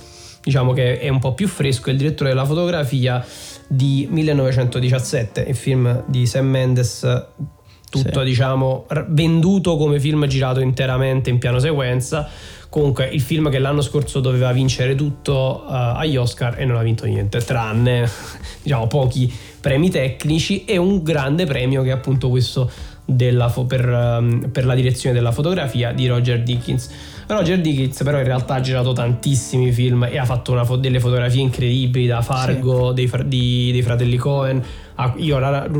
diciamo che è un po' più fresco, è il direttore della fotografia di 1917, il film di Sam Mendes, tutto sì, diciamo venduto come film girato interamente in piano sequenza, comunque il film che l'anno scorso doveva vincere tutto agli Oscar e non ha vinto niente, tranne diciamo pochi premi tecnici e un grande premio che è appunto questo per la direzione della fotografia di Roger Deakins. Roger Deakins però in realtà ha girato tantissimi film e ha fatto delle fotografie incredibili, da Fargo, sì, dei fratelli Coen. Io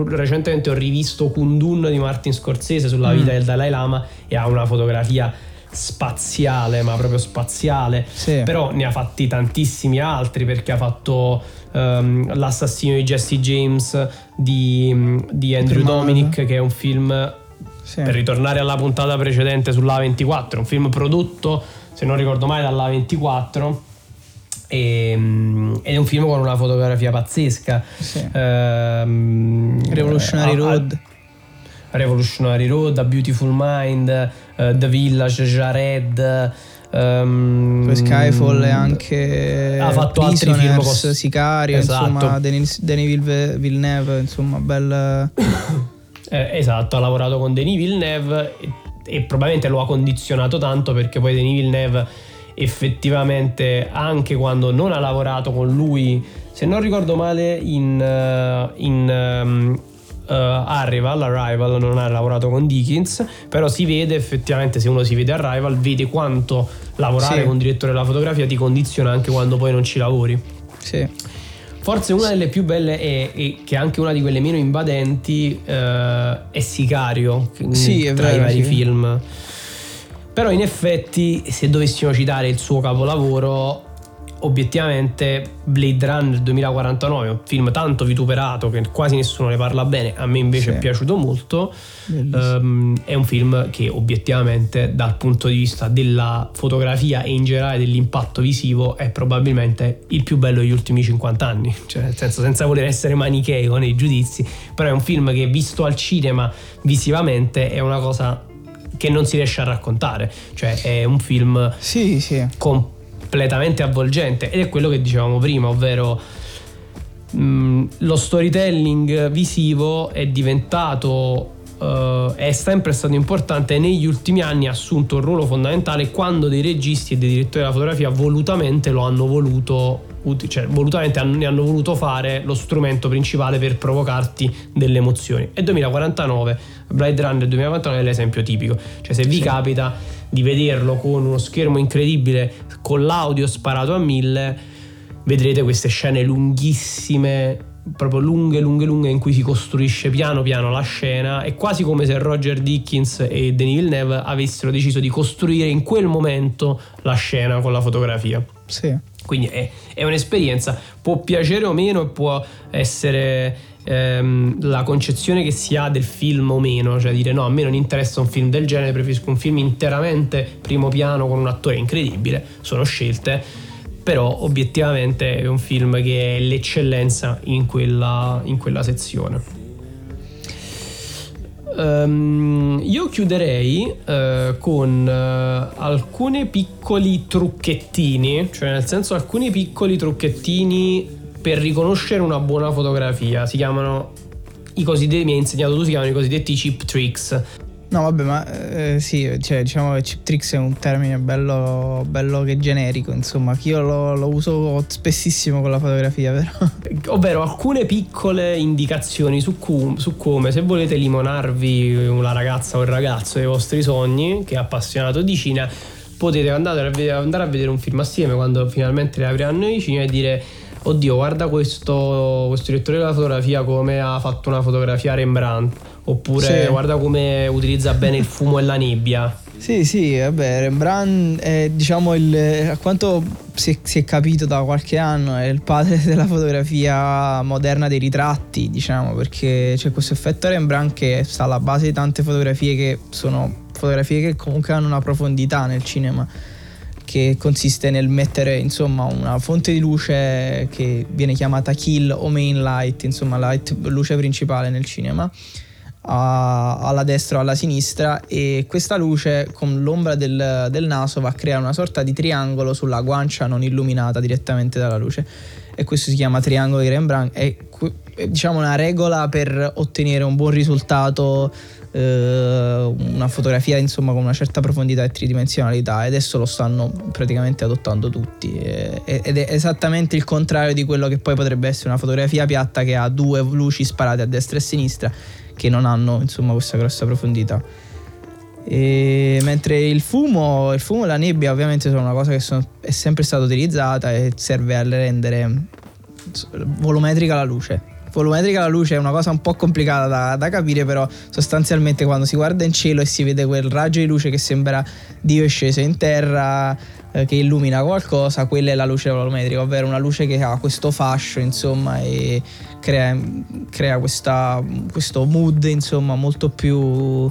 recentemente ho rivisto Kundun di Martin Scorsese sulla vita del Dalai Lama e ha una fotografia spaziale, ma proprio spaziale, sì. Però ne ha fatti tantissimi altri, perché ha fatto l'assassino di Jesse James di Andrew Dominic, che è un film, sì, per ritornare alla puntata precedente sull'A24, un film prodotto, se non ricordo male, dall'A24, ed è un film con una fotografia pazzesca, sì. Revolutionary Road, A Beautiful Mind, The Village, Jared, Skyfall, e anche ha fatto altri film con Sicario, esatto, insomma, Denis Villeneuve, insomma, bel esatto, ha lavorato con Denis Villeneuve e probabilmente lo ha condizionato tanto, perché poi Denis Villeneuve effettivamente, anche quando non ha lavorato con lui, se non ricordo male Arrival non ha lavorato con Deakins, però si vede effettivamente, se uno si vede Arrival vede quanto lavorare, sì, con un direttore della fotografia ti condiziona anche quando poi non ci lavori, sì. Forse una delle più belle e che è anche una di quelle meno invadenti è Sicario, sì, tra è vero, i vari, sì, film. Però in effetti, se dovessimo citare il suo capolavoro, obiettivamente Blade Runner 2049, un film tanto vituperato che quasi nessuno ne parla bene, a me invece è piaciuto molto, è un film che obiettivamente dal punto di vista della fotografia e in generale dell'impatto visivo è probabilmente il più bello degli ultimi 50 anni, cioè nel senso, senza voler essere manicheo nei giudizi, però è un film che visto al cinema visivamente è una cosa che non si riesce a raccontare, cioè è un film completamente avvolgente, ed è quello che dicevamo prima, ovvero lo storytelling visivo è diventato è sempre stato importante e negli ultimi anni ha assunto un ruolo fondamentale quando dei registi e dei direttori della fotografia volutamente lo hanno voluto, cioè volutamente ne hanno voluto fare lo strumento principale per provocarti delle emozioni. E 2049, Blade Runner 2049 è l'esempio tipico, cioè se vi capita di vederlo con uno schermo incredibile, con l'audio sparato a 1000, vedrete queste scene lunghissime, proprio lunghe in cui si costruisce piano piano la scena. È quasi come se Roger Deakins e Denis Villeneuve avessero deciso di costruire in quel momento la scena con la fotografia. Quindi è un'esperienza, può piacere o meno, può essere la concezione che si ha del film o meno, cioè dire no, a me non interessa un film del genere, preferisco un film interamente primo piano con un attore incredibile, sono scelte, però obiettivamente è un film che è l'eccellenza in quella sezione. Io chiuderei con alcuni piccoli trucchettini, cioè nel senso alcuni piccoli trucchettini per riconoscere una buona fotografia. Si chiamano i cosiddetti, mi hai insegnato tu, si chiamano i cosiddetti cheap tricks. No vabbè, ma sì, cioè diciamo che cheap tricks è un termine bello che generico, insomma, che io lo uso spessissimo con la fotografia, però. Ovvero alcune piccole indicazioni su come, se volete limonarvi una ragazza o un ragazzo dei vostri sogni che è appassionato di cinema, potete andare a vedere un film assieme quando finalmente riapriranno i cinema e dire: oddio, guarda questo direttore della fotografia come ha fatto una fotografia Rembrandt, oppure guarda come utilizza bene il fumo e la nebbia. Vabbè, Rembrandt è, diciamo, a quanto si è capito da qualche anno, è il padre della fotografia moderna dei ritratti, diciamo, perché c'è questo effetto Rembrandt che sta alla base di tante fotografie che sono fotografie che comunque hanno una profondità nel cinema, che consiste nel mettere, insomma, una fonte di luce che viene chiamata kill o main light, insomma luce principale nel cinema, alla destra o alla sinistra, e questa luce con l'ombra del naso va a creare una sorta di triangolo sulla guancia non illuminata direttamente dalla luce, e questo si chiama triangolo di Rembrandt. È diciamo una regola per ottenere un buon risultato, una fotografia insomma con una certa profondità e tridimensionalità, e adesso lo stanno praticamente adottando tutti, ed è esattamente il contrario di quello che poi potrebbe essere una fotografia piatta che ha due luci sparate a destra e a sinistra che non hanno insomma questa grossa profondità. E mentre il fumo e la nebbia ovviamente sono una cosa che è sempre stata utilizzata e serve a rendere volumetrica la luce. Volumetrica la luce è una cosa un po' complicata da capire, però sostanzialmente quando si guarda in cielo e si vede quel raggio di luce che sembra Dio è sceso in terra, che illumina qualcosa, quella è la luce volumetrica, ovvero una luce che ha questo fascio, insomma, e crea questo mood, insomma, molto più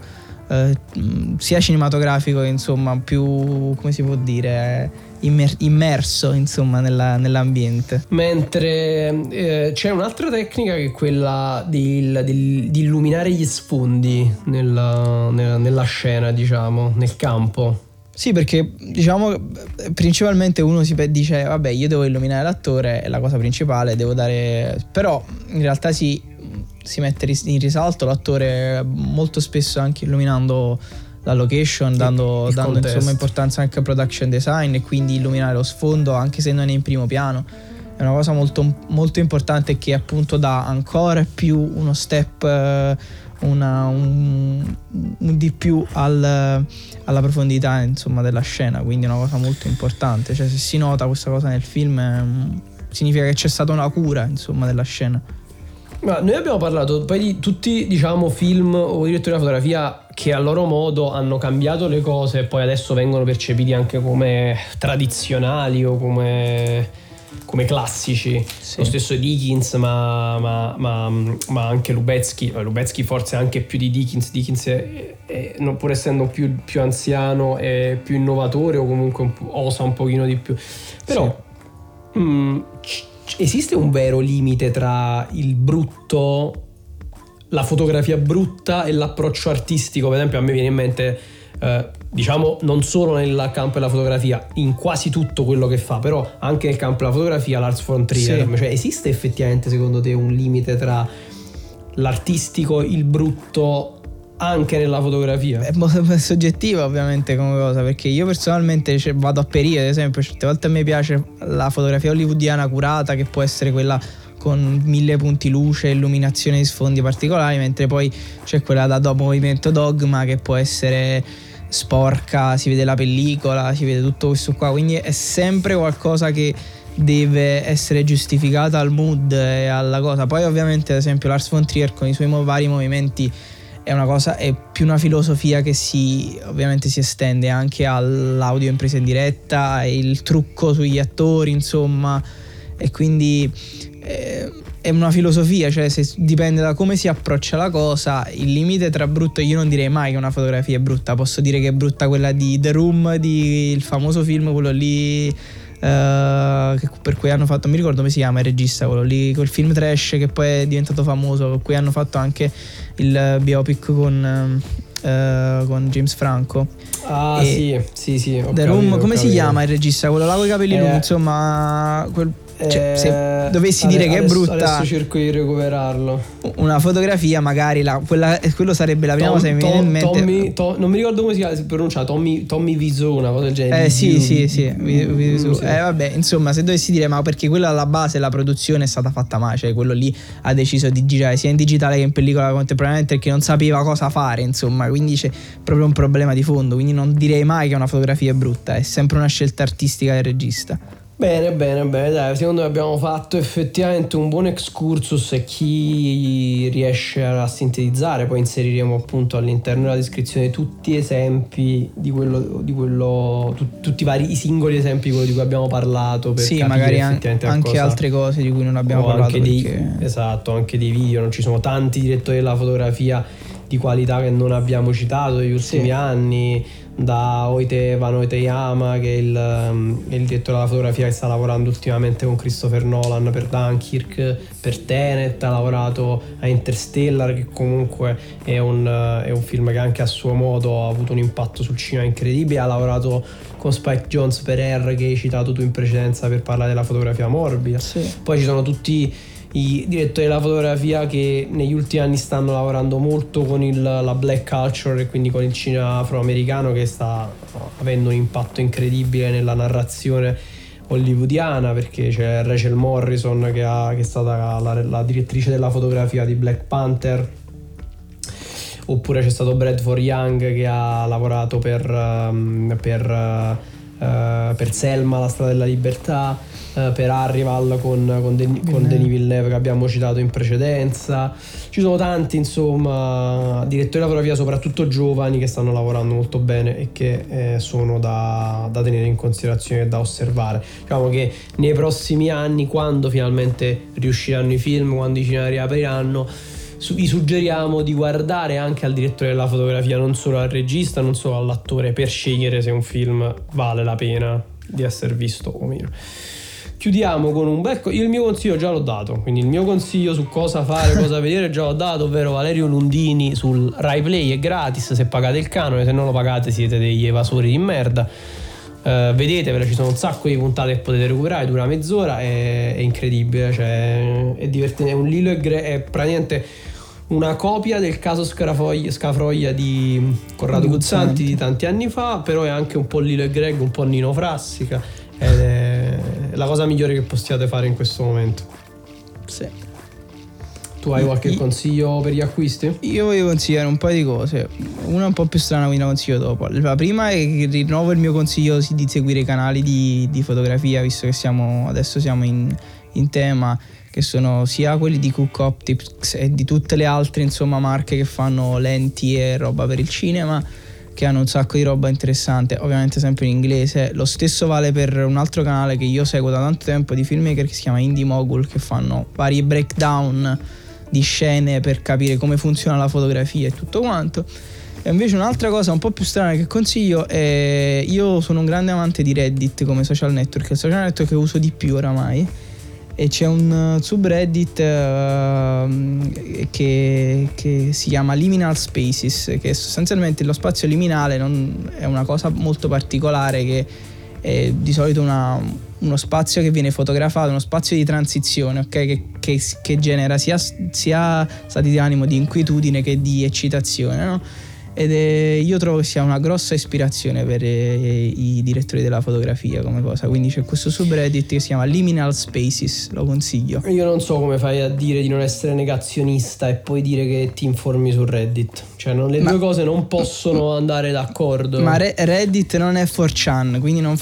sia cinematografico che, insomma, più, come si può dire, immerso, insomma, nell'ambiente. Mentre c'è un'altra tecnica che è quella di illuminare gli sfondi nella scena, diciamo, nel campo. Sì, perché diciamo principalmente uno si dice vabbè, io devo illuminare l'attore, è la cosa principale, devo dare, però in realtà si mette in risalto l'attore molto spesso anche illuminando la location, dando insomma importanza anche al production design, e quindi illuminare lo sfondo anche se non è in primo piano è una cosa molto, molto importante, che appunto dà ancora più uno step, un di più alla profondità, insomma, della scena, quindi è una cosa molto importante, cioè se si nota questa cosa nel film significa che c'è stata una cura, insomma, della scena. Ma noi abbiamo parlato poi di tutti, diciamo, film o direttori della fotografia che a loro modo hanno cambiato le cose e poi adesso vengono percepiti anche come tradizionali o come classici. Sì. Lo stesso Dickens, ma anche Lubezki forse anche più di Dickens è, non pur essendo più anziano, è più innovatore o comunque osa un pochino di più, però sì. Esiste un vero limite tra il brutto, la fotografia brutta e l'approccio artistico? Per esempio a me viene in mente, diciamo non solo nel campo della fotografia, in quasi tutto quello che fa, però anche nel campo della fotografia, Lars von Trier, sì. Cioè esiste effettivamente secondo te un limite tra l'artistico, il brutto anche nella fotografia? È soggettiva ovviamente come cosa, perché io personalmente vado a periodi. Ad esempio certe volte a me piace la fotografia hollywoodiana curata, che può essere quella con 1000 punti luce, illuminazione di sfondi particolari, mentre poi c'è quella da dopo movimento dogma, che può essere sporca, si vede la pellicola, si vede tutto questo qua, quindi è sempre qualcosa che deve essere giustificata al mood e alla cosa. Poi ovviamente ad esempio Lars von Trier con i suoi vari movimenti è una cosa, è più una filosofia che ovviamente si estende anche all'audio in presa in diretta, il trucco sugli attori, insomma, e quindi è una filosofia, cioè dipende da come si approccia la cosa. Il limite tra brutto, io non direi mai che una fotografia è brutta, posso dire che è brutta quella di The Room, il famoso film, quello lì per cui hanno fatto, mi ricordo come si chiama il regista, quello lì, quel film trash che poi è diventato famoso, per cui hanno fatto anche il biopic con James Franco. Ah e sì The Room, come si chiama il regista, quello là con i capelli lunghi, insomma cioè, se dovessi dire che è brutta, adesso cerco di recuperarlo. Una fotografia magari quello sarebbe la prima cosa che mi viene in mente. Non mi ricordo come si pronuncia, Tommy Wiseau, una cosa del genere. Vabbè, insomma, se dovessi dire, ma perché quella alla base la produzione è stata fatta male, cioè quello lì ha deciso di girare sia in digitale che in pellicola contemporaneamente perché non sapeva cosa fare, insomma, quindi c'è proprio un problema di fondo, quindi non direi mai che una fotografia è brutta, è sempre una scelta artistica del regista. Bene, dai, secondo me abbiamo fatto effettivamente un buon excursus e chi riesce a sintetizzare, poi inseriremo appunto all'interno della descrizione tutti esempi tutti i vari singoli esempi di cui abbiamo parlato, per sì, magari anche altre cose di cui non abbiamo parlato, anche esatto, anche dei video, non ci sono tanti direttori della fotografia di qualità che non abbiamo citato negli ultimi anni, da Oitevano Oiteyama, che è il direttore della fotografia che sta lavorando ultimamente con Christopher Nolan per Dunkirk, per Tenet, ha lavorato a Interstellar, che comunque è un film che anche a suo modo ha avuto un impatto sul cinema incredibile, ha lavorato con Spike Jonze per R, che hai citato tu in precedenza per parlare della fotografia morbida. Sì. Poi ci sono tutti i direttori della fotografia che negli ultimi anni stanno lavorando molto con la black culture e quindi con il cinema afroamericano, che sta avendo un impatto incredibile nella narrazione hollywoodiana, perché c'è Rachel Morrison che è stata la direttrice della fotografia di Black Panther, oppure c'è stato Bradford Young che ha lavorato per Selma, la strada della libertà, per Arrival con Denis Villeneuve, che abbiamo citato in precedenza. Ci sono tanti, insomma, direttori della fotografia soprattutto giovani che stanno lavorando molto bene e che sono da tenere in considerazione e da osservare. Diciamo che nei prossimi anni, quando finalmente riusciranno i film, quando i cinema riapriranno, vi suggeriamo di guardare anche al direttore della fotografia, non solo al regista, non solo all'attore, per scegliere se un film vale la pena di essere visto o meno. Chiudiamo con un bel il mio consiglio già l'ho dato, quindi il mio consiglio su cosa fare, cosa vedere già l'ho dato, ovvero Valerio Lundini sul Rai Play, è gratis se pagate il canone, se non lo pagate siete degli evasori di merda. Vedetevela, ci sono un sacco di puntate che potete recuperare, dura mezz'ora, è incredibile, cioè è divertente, è un Lilo e Greg, è praticamente una copia del caso Scafroglia di Corrado Guzzanti di tanti anni fa, però è anche un po' Lilo e Greg, un po' Nino Frassica, ed è la cosa migliore che possiate fare in questo momento. Sì. Tu hai qualche consiglio per gli acquisti? Io voglio consigliare un paio di cose, una un po' più strana, quindi la consiglio dopo. La prima è che rinnovo il mio consiglio di seguire i canali di fotografia, visto che adesso siamo in tema, che sono sia quelli di Cook Optics e di tutte le altre, insomma, marche che fanno lenti e roba per il cinema, che hanno un sacco di roba interessante, ovviamente sempre in inglese. Lo stesso vale per un altro canale che io seguo da tanto tempo di filmmaker che si chiama Indie Mogul, che fanno vari breakdown di scene per capire come funziona la fotografia e tutto quanto. E invece un'altra cosa un po' più strana che consiglio è, io sono un grande amante di Reddit come social network, è il social network che uso di più oramai, e c'è un subreddit che si chiama Liminal Spaces, che è sostanzialmente lo spazio liminale, è una cosa molto particolare che è di solito uno spazio che viene fotografato, uno spazio di transizione, okay? Che genera sia stati di animo di inquietudine che di eccitazione, no? Ed io trovo che sia una grossa ispirazione per i direttori della fotografia come cosa, quindi c'è questo subreddit che si chiama Liminal Spaces, lo consiglio. Io non so come fai a dire di non essere negazionista e poi dire che ti informi su Reddit, cioè due cose non possono andare d'accordo. Ma Reddit non è 4chan, quindi non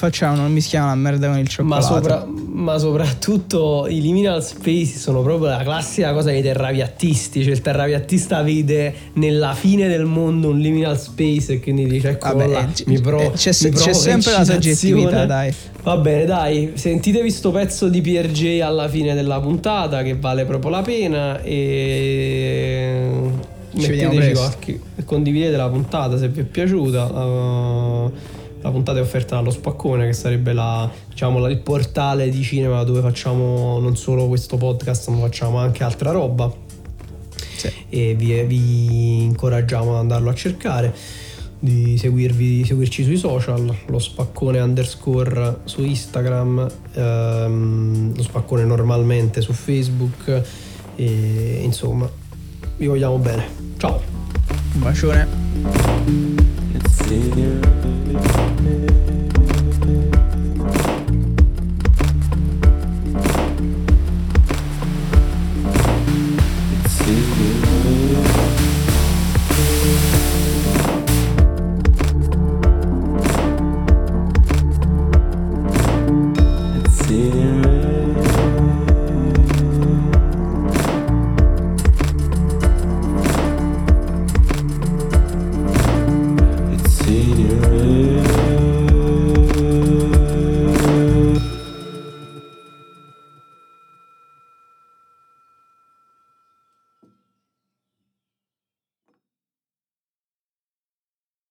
mischiamo la merda con il cioccolato. Ma soprattutto i Liminal Spaces sono proprio la classica cosa dei terrapiattisti, cioè il terrapiattista vede nella fine del mondo un liminal space e quindi dice ecco, c'è sempre la soggettività, dai. Va bene, dai, sentitevi sto pezzo di PRJ alla fine della puntata che vale proprio la pena, e ci vediamo presto. Condividete la puntata se vi è piaciuta. La puntata è offerta dallo Spaccone, che sarebbe il portale di cinema dove facciamo non solo questo podcast ma facciamo anche altra roba. Sì. E vi incoraggiamo ad andarlo a cercare, di seguirci sui social, lo Spaccone _ su Instagram, lo Spaccone normalmente su Facebook, e insomma vi vogliamo bene. Ciao, un bacione.